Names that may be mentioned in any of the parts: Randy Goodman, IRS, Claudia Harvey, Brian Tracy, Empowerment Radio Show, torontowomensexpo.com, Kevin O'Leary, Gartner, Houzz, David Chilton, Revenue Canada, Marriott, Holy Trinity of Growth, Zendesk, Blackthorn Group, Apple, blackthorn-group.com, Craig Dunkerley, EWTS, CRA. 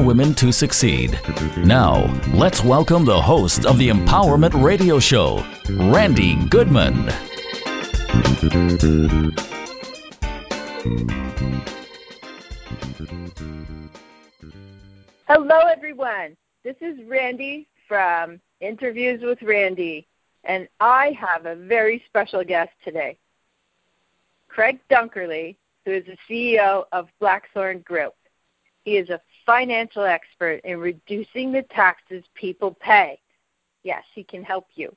Women to Succeed. Now, let's welcome the host of the Empowerment Radio Show, Randy Goodman. Hello, everyone. This is Randy from Interviews with Randy, and I have a very special guest today, Craig Dunkerley, who is the CEO of Blackthorn Group. He is a financial expert in reducing the taxes people pay. Yes, he can help you.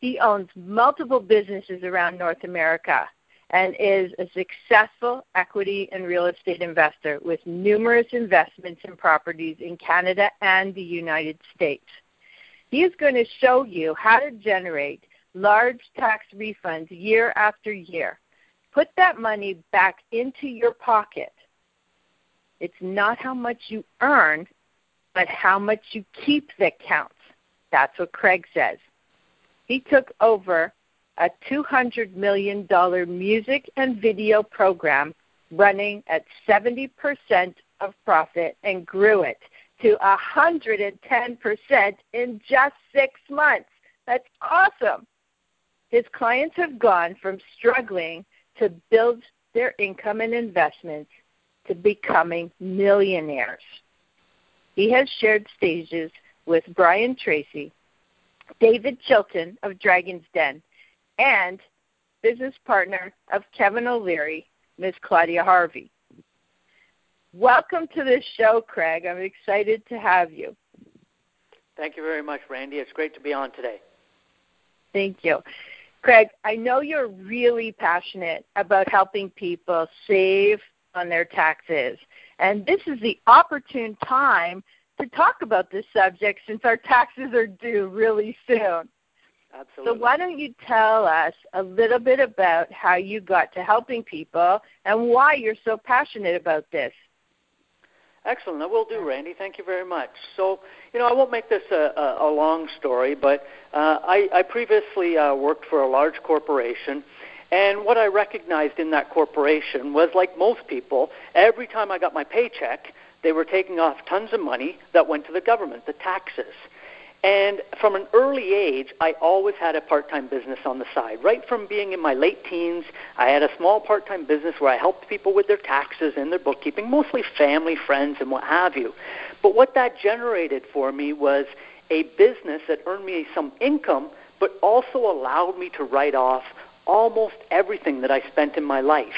He owns multiple businesses around North America and is a successful equity and real estate investor with numerous investments in properties in Canada and the United States. He is going to show you how to generate large tax refunds year after year. Put that money back into your pocket. It's not how much you earn, but how much you keep that counts. That's what Craig says. He took over a $200 million music and video program running at 70% of profit and grew it to 110% in just 6 months. That's awesome. His clients have gone from struggling to build their income and investments to becoming millionaires. He has shared stages with Brian Tracy, David Chilton of Dragon's Den, and business partner of Kevin O'Leary, Ms. Claudia Harvey. Welcome to this show, Craig. I'm excited to have you. Thank you very much, Randy. It's great to be on today. Thank you. Craig, I know you're really passionate about helping people save on their taxes. And this is the opportune time to talk about this subject since our taxes are due really soon. Absolutely. So why don't you tell us a little bit about how you got to helping people and why you're so passionate about this? Excellent. I will do, Randy. Thank you very much. So, I won't make this a long story, but I previously worked for a large corporation. And what I recognized in that corporation was, like most people, every time I got my paycheck, they were taking off tons of money that went to the government, the taxes. And from an early age, I always had a part-time business on the side. Right from being in my late teens, I had a small part-time business where I helped people with their taxes and their bookkeeping, mostly family, friends, and what have you. But what that generated for me was a business that earned me some income, but also allowed me to write off almost everything that I spent in my life.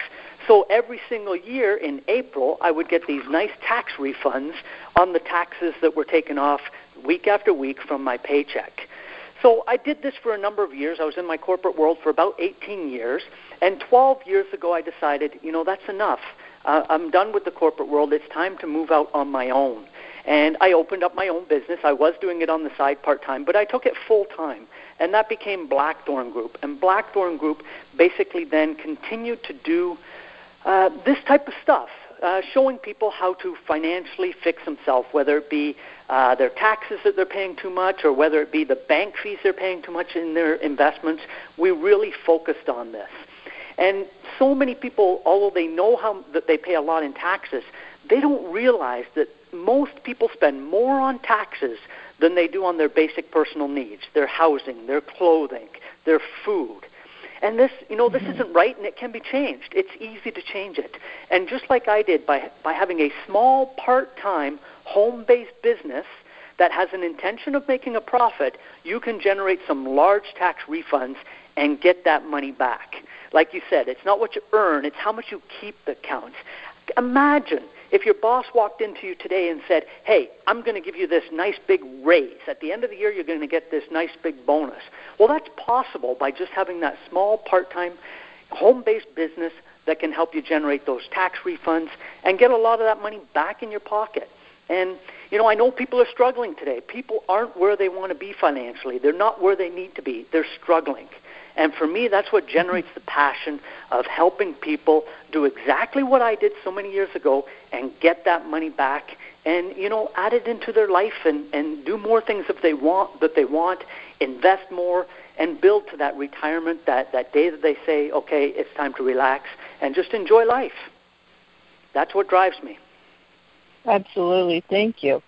So every single year in April, I would get these nice tax refunds on the taxes that were taken off week after week from my paycheck. So I did this for a number of years. I was in my corporate world for about 18 years. And 12 years ago, I decided, that's enough. I'm done with the corporate world. It's time to move out on my own. And I opened up my own business. I was doing it on the side part-time, but I took it full-time. And that became Blackthorn Group. And Blackthorn Group basically then continued to do this type of stuff, showing people how to financially fix themselves, whether it be their taxes that they're paying too much or whether it be the bank fees they're paying too much in their investments. We really focused on this. And so many people, although they know that they pay a lot in taxes, they don't realize that most people spend more on taxes than they do on their basic personal needs, their housing, their clothing, their food. And this, this isn't right, and it can be changed. It's easy to change it. And just like I did, by having a small part-time home-based business that has an intention of making a profit, you can generate some large tax refunds and get that money back. Like you said, it's not what you earn, it's how much you keep that counts. Imagine if your boss walked into you today and said, hey, I'm going to give you this nice big raise. At the end of the year, you're going to get this nice big bonus. Well, that's possible by just having that small part-time home-based business that can help you generate those tax refunds and get a lot of that money back in your pocket. And, you know, I know people are struggling today. People aren't where they want to be financially. They're not where they need to be. They're struggling. And for me, that's what generates the passion of helping people do exactly what I did so many years ago and get that money back and, you know, add it into their life and do more things if they want, that they want, invest more, and build to that retirement, that day that they say, okay, it's time to relax and just enjoy life. That's what drives me. Absolutely. Thank you.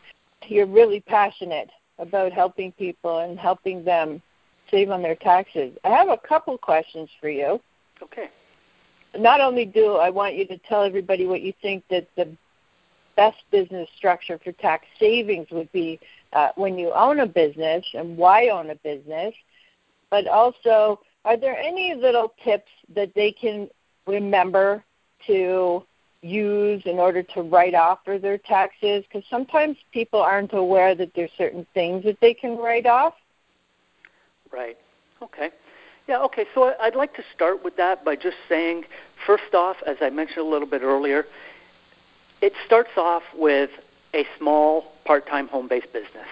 You're really passionate about helping people and helping them save on their taxes. I have a couple questions for you. Okay. Not only do I want you to tell everybody what you think that the best business structure for tax savings would be when you own a business and why own a business, but also are there any little tips that they can remember to use in order to write off for their taxes? Because sometimes people aren't aware that there's certain things that they can write off. Right. Okay. Yeah, okay. So I'd like to start with that by just saying, first off, as I mentioned a little bit earlier, it starts off with a small part-time home-based business.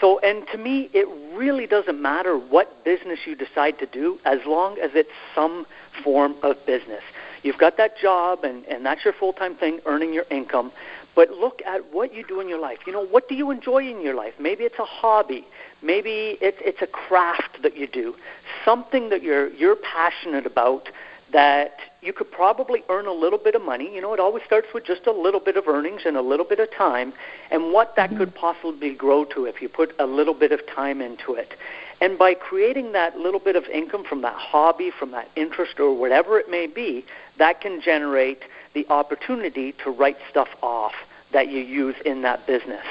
So, and to me, it really doesn't matter what business you decide to do as long as it's some form of business. You've got that job, and that's your full-time thing, earning your income. But look at what you do in your life. You know, what do you enjoy in your life? Maybe it's a hobby. Maybe it's a craft that you do, something that you're passionate about that you could probably earn a little bit of money. You know, it always starts with just a little bit of earnings and a little bit of time, and what that could possibly grow to if you put a little bit of time into it. And by creating that little bit of income from that hobby, from that interest, or whatever it may be, that can generate the opportunity to write stuff off that you use in that business.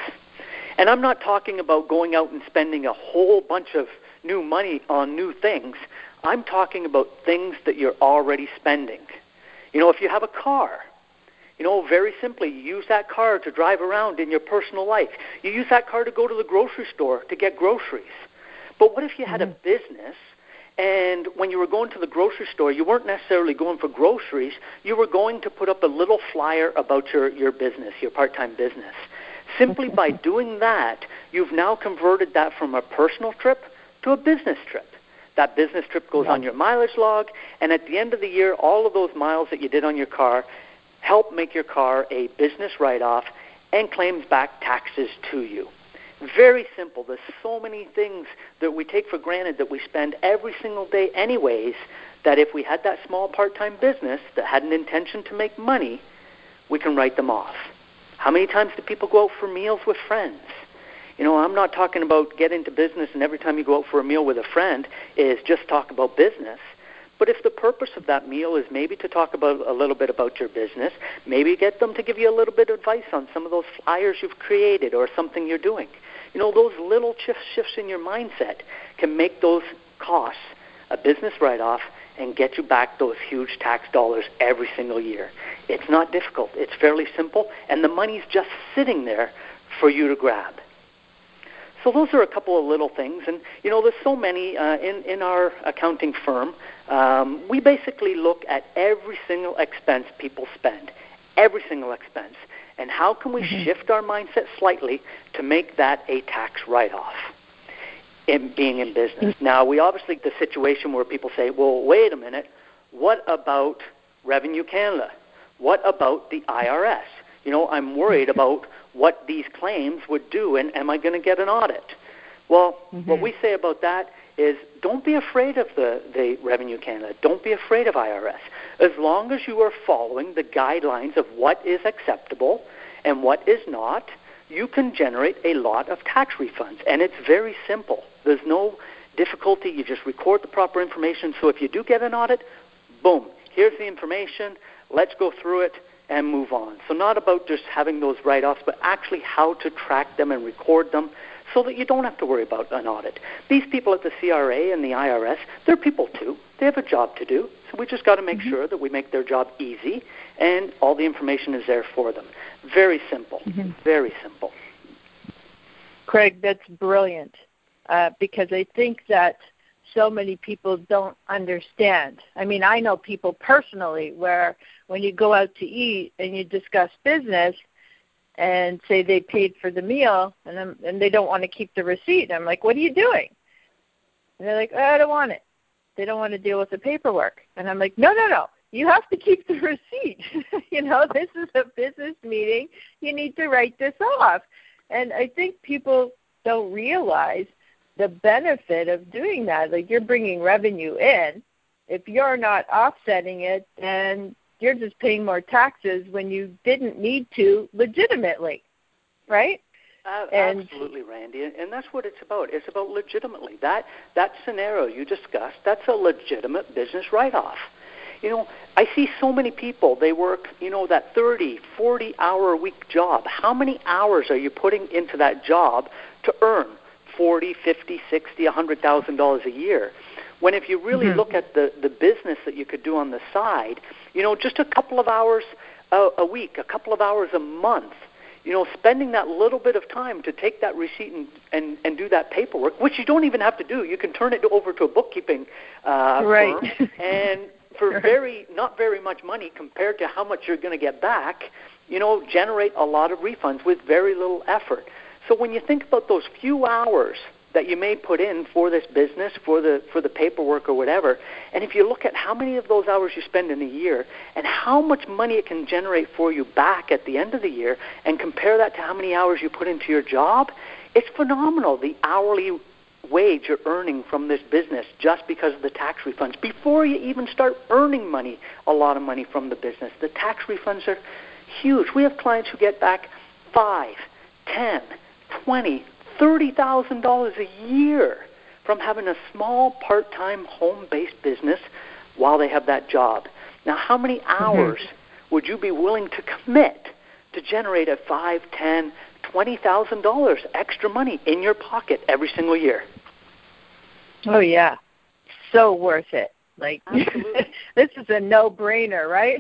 And I'm not talking about going out and spending a whole bunch of new money on new things. I'm talking about things that you're already spending. You know, if you have a car, you know, very simply, you use that car to drive around in your personal life. You use that car to go to the grocery store to get groceries. But what if you had a business, and when you were going to the grocery store, you weren't necessarily going for groceries. You were going to put up a little flyer about your business, your part-time business. Simply by doing that, you've now converted that from a personal trip to a business trip. That business trip goes on your mileage log, and at the end of the year, all of those miles that you did on your car help make your car a business write-off and claims back taxes to you. Very simple. There's so many things that we take for granted that we spend every single day anyways, that if we had that small part-time business that had an intention to make money, we can write them off. How many times do people go out for meals with friends? You know, I'm not talking about get into business and every time you go out for a meal with a friend is just talk about business. But if the purpose of that meal is maybe to talk about a little bit about your business, maybe get them to give you a little bit of advice on some of those flyers you've created or something you're doing. You know, those little shifts in your mindset can make those costs a business write-off and get you back those huge tax dollars every single year. It's not difficult. It's fairly simple, and the money's just sitting there for you to grab. So those are a couple of little things, and you know, there's so many in our accounting firm. We basically look at every single expense people spend, every single expense, and how can we shift our mindset slightly to make that a tax write-off in being in business. Now, we obviously get the situation where people say, well, wait a minute, what about Revenue Canada? What about the IRS? You know, I'm worried about what these claims would do, and am I going to get an audit? Well, what we say about that is don't be afraid of the Revenue Canada. Don't be afraid of IRS. As long as you are following the guidelines of what is acceptable and what is not, you can generate a lot of tax refunds, and it's very simple. There's no difficulty. You just record the proper information. So if you do get an audit, boom, here's the information. Let's go through it and move on. So not about just having those write-offs, but actually how to track them and record them so that you don't have to worry about an audit. These people at the CRA and the IRS, they're people too. They have a job to do. So we just got to make sure that we make their job easy and all the information is there for them. Very simple, very simple. Craig, that's brilliant because I think that so many people don't understand. I mean, I know people personally where when you go out to eat and you discuss business, and say they paid for the meal, and they don't want to keep the receipt. I'm like, what are you doing? And they're like, oh, I don't want it. They don't want to deal with the paperwork. And I'm like, no. You have to keep the receipt. You know, this is a business meeting. You need to write this off. And I think people don't realize the benefit of doing that. Like, you're bringing revenue in. If you're not offsetting it, then you're just paying more taxes when you didn't need to legitimately, right? Absolutely, Randy, and that's what it's about. It's about legitimately. That scenario you discussed, that's a legitimate business write-off. You know, I see so many people, they work, you know, that 30, 40-hour-a-week job. How many hours are you putting into that job to earn $40,000, $50,000, $60,000, $100,000 a year? When if you really look at the business that you could do on the side, you know, just a couple of hours a week, a couple of hours a month, you know, spending that little bit of time to take that receipt and do that paperwork, which you don't even have to do. You can turn it over to a bookkeeping firm and for not very much money compared to how much you're going to get back, you know, generate a lot of refunds with very little effort. So when you think about those few hours that you may put in for this business, for the paperwork or whatever, and if you look at how many of those hours you spend in a year and how much money it can generate for you back at the end of the year and compare that to how many hours you put into your job, it's phenomenal, the hourly wage you're earning from this business just because of the tax refunds. Before you even start earning money, a lot of money from the business, the tax refunds are huge. We have clients who get back $5, $10, $20, $30,000 a year from having a small part-time home-based business while they have that job. Now, how many hours would you be willing to commit to generate a $5, $10, $20,000 extra money in your pocket every single year? Oh, yeah. So worth it. Like, this is a no-brainer, right?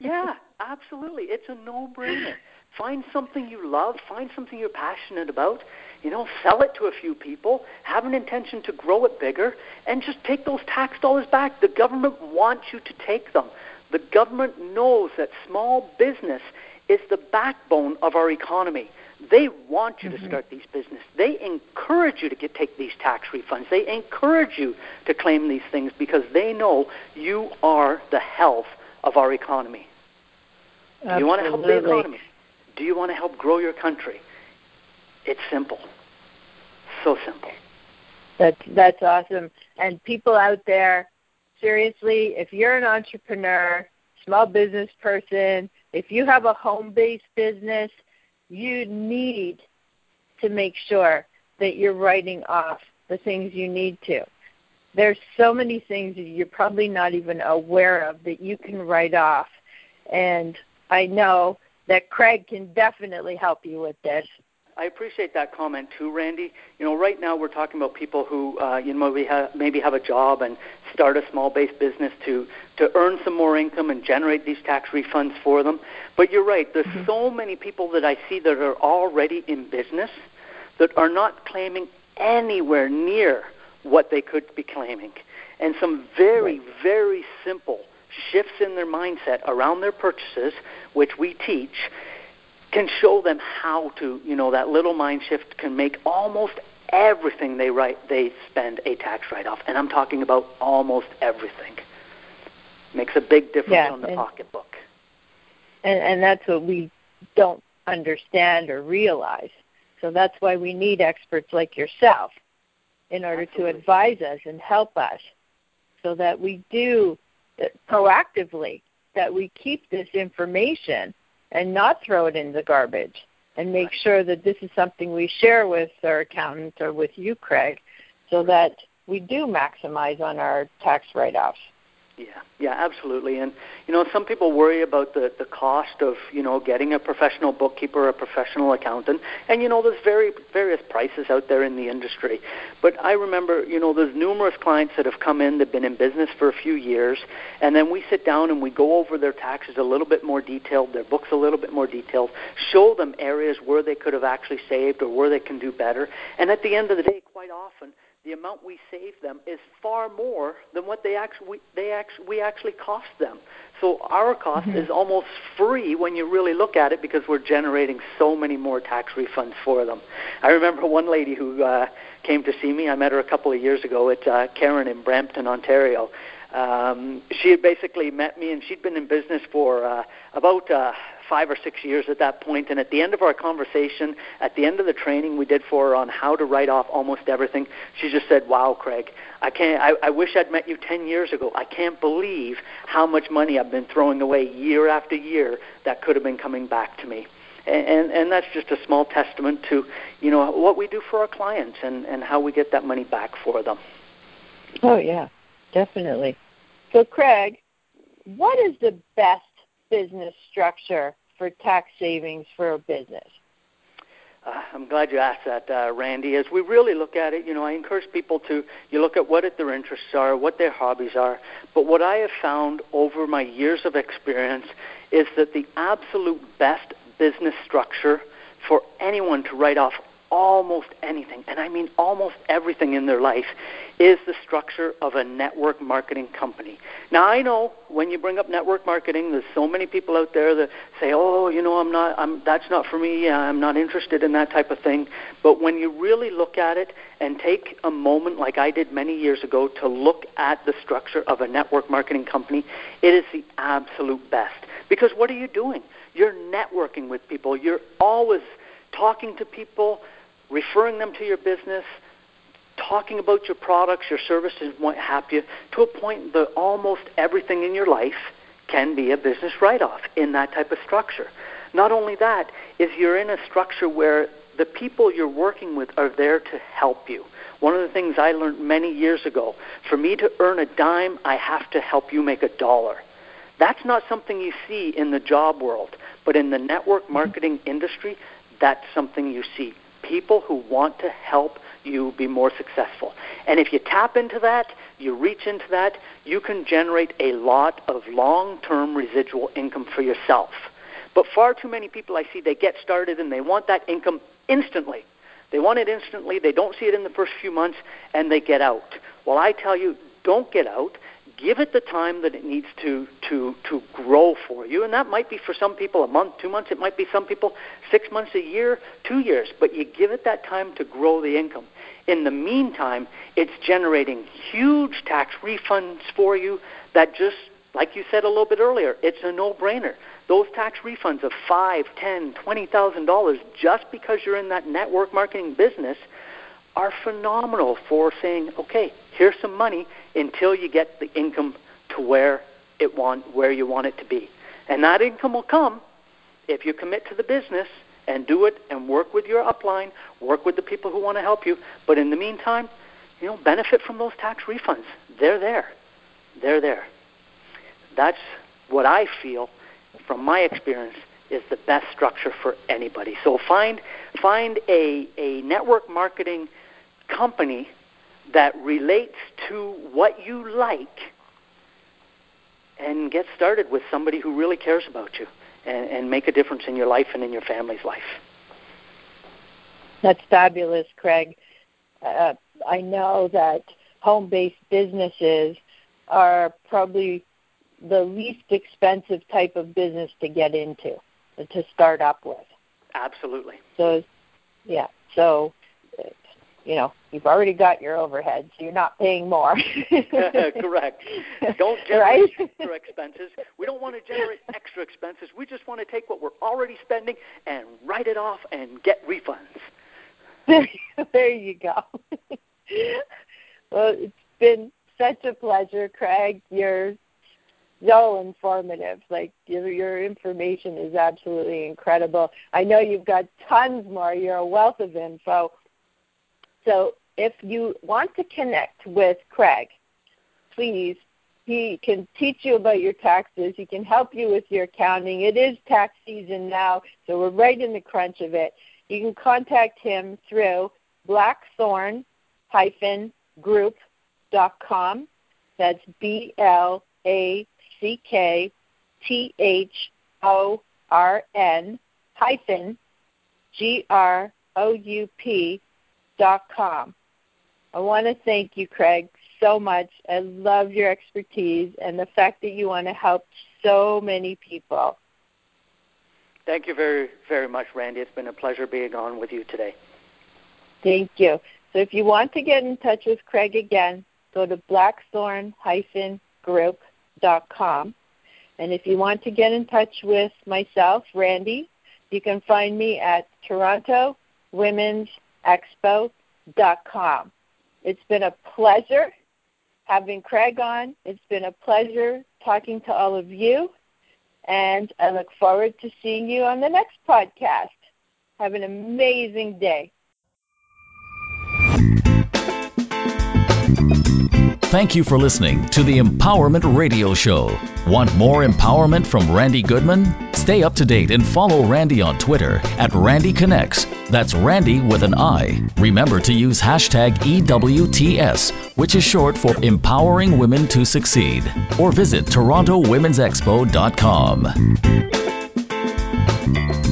Yeah, absolutely. It's a no-brainer. Find something you love, find something you're passionate about, you know, sell it to a few people, have an intention to grow it bigger, and just take those tax dollars back. The government wants you to take them. The government knows that small business is the backbone of our economy. They want you to start these businesses. They encourage you to take these tax refunds. They encourage you to claim these things because they know you are the health of our economy. Absolutely. You want to help the economy? Do you want to help grow your country? It's simple. So simple. That's awesome. And people out there, seriously, if you're an entrepreneur, small business person, if you have a home-based business, you need to make sure that you're writing off the things you need to. There's so many things that you're probably not even aware of that you can write off. And I know that Craig can definitely help you with this. I appreciate that comment too, Randy. You know, right now we're talking about people who, you know, maybe have a job and start a small-based business to earn some more income and generate these tax refunds for them. But you're right. There's so many people that I see that are already in business that are not claiming anywhere near what they could be claiming. And some very, very simple shifts in their mindset around their purchases, which we teach, can show them how to, you know, that little mind shift can make almost everything they spend a tax write-off. And I'm talking about almost everything. Makes a big difference on the pocketbook. And that's what we don't understand or realize. So that's why we need experts like yourself in order to advise us and help us so that we do proactively, that we keep this information and not throw it in the garbage, and make sure that this is something we share with our accountants or with you, Craig, so that we do maximize on our tax write-offs. Yeah, absolutely. And, you know, some people worry about the cost of, you know, getting a professional bookkeeper, a professional accountant. And, you know, there's various prices out there in the industry. But I remember, you know, there's numerous clients that have come in that have been in business for a few years. And then we sit down and we go over their taxes a little bit more detailed, their books a little bit more detailed, show them areas where they could have actually saved or where they can do better. And at the end of the day, quite often, the amount we save them is far more than what we actually cost them. So our cost is almost free when you really look at it, because we're generating so many more tax refunds for them. I remember one lady who came to see me. I met her a couple of years ago at Karen in Brampton, Ontario. She had basically met me, and she'd been in business for about 5 or 6 years at that point. And at the end of our conversation, at the end of the training we did for her on how to write off almost everything, she just said, "Wow, Craig, I wish I'd met you 10 years ago. I can't believe how much money I've been throwing away year after year that could have been coming back to me." And that's just a small testament to, you know, what we do for our clients and how we get that money back for them. Oh, yeah. Definitely. So, Craig, what is the best business structure for tax savings for a business? I'm glad you asked that, Randy. As we really look at it, you know, I encourage people to look at what their interests are, what their hobbies are. But what I have found over my years of experience is that the absolute best business structure for anyone to write off almost anything, and I mean almost everything in their life, is the structure of a network marketing company. Now, I know when you bring up network marketing, there's so many people out there that say, "Oh, you know, that's not for me. I'm not interested in that type of thing." But when you really look at it and take a moment, like I did many years ago, to look at the structure of a network marketing company, it is the absolute best. Because what are you doing? You're networking with people. You're always talking to people, referring them to your business, talking about your products, your services, what have you, to a point that almost everything in your life can be a business write-off in that type of structure. Not only that, is you're in a structure where the people you're working with are there to help you. One of the things I learned many years ago, for me to earn a dime, I have to help you make $1. That's not something you see in the job world, but in the network marketing industry, that's something you see. People who want to help you be more successful. And if you tap into that, you reach into that, you can generate a lot of long-term residual income for yourself. But far too many people I see, they get started and they want that income instantly. They want it instantly, they don't see it in the first few months, and they get out. Well, I tell you, don't get out. Give it the time that it needs to grow for you. And that might be for some people a month, 2 months. It might be some people 6 months, a year, 2 years. But you give it that time to grow the income. In the meantime, it's generating huge tax refunds for you that just, like you said a little bit earlier, it's a no-brainer. Those tax refunds of $5,000, $10,000, $20,000 just because you're in that network marketing business are phenomenal for saying, okay, here's some money until you get the income to where you want it to be. And that income will come if you commit to the business and do it and work with your upline, work with the people who want to help you. But in the meantime, you know, benefit from those tax refunds. They're there. They're there. That's what I feel from my experience is the best structure for anybody. So find a network marketing company that relates to what you like, and get started with somebody who really cares about you and make a difference in your life and in your family's life. That's fabulous, Craig. I know that home-based businesses are probably the least expensive type of business to get into, to start up with. Absolutely. So, yeah. So, you know, you've already got your overhead, so you're not paying more. Correct. Don't generate extra expenses. We don't want to generate extra expenses. We just want to take what we're already spending and write it off and get refunds. There you go. Well, it's been such a pleasure, Craig. You're so informative. Like, your information is absolutely incredible. I know you've got tons more. You're a wealth of info. So if you want to connect with Craig, please, he can teach you about your taxes. He can help you with your accounting. It is tax season now, so we're right in the crunch of it. You can contact him through blackthorn-group.com. That's BLACKTHORN-GROUP.com. I want to thank you, Craig, so much. I love your expertise and the fact that you want to help so many people. Thank you very, very much, Randy. It's been a pleasure being on with you today. Thank you. So if you want to get in touch with Craig again, go to blackthorn-group.com. And if you want to get in touch with myself, Randy, you can find me at torontowomensexpo.com. It's been a pleasure having Craig on. It's been a pleasure talking to all of you. And I look forward to seeing you on the next podcast. Have an amazing day. Thank you for listening to the Empowerment Radio Show. Want more empowerment from Randy Goodman? Stay up to date and follow Randy on Twitter at Randy Connects. That's Randy with an I. Remember to use hashtag EWTS, which is short for Empowering Women to Succeed. Or visit torontowomensexpo.com.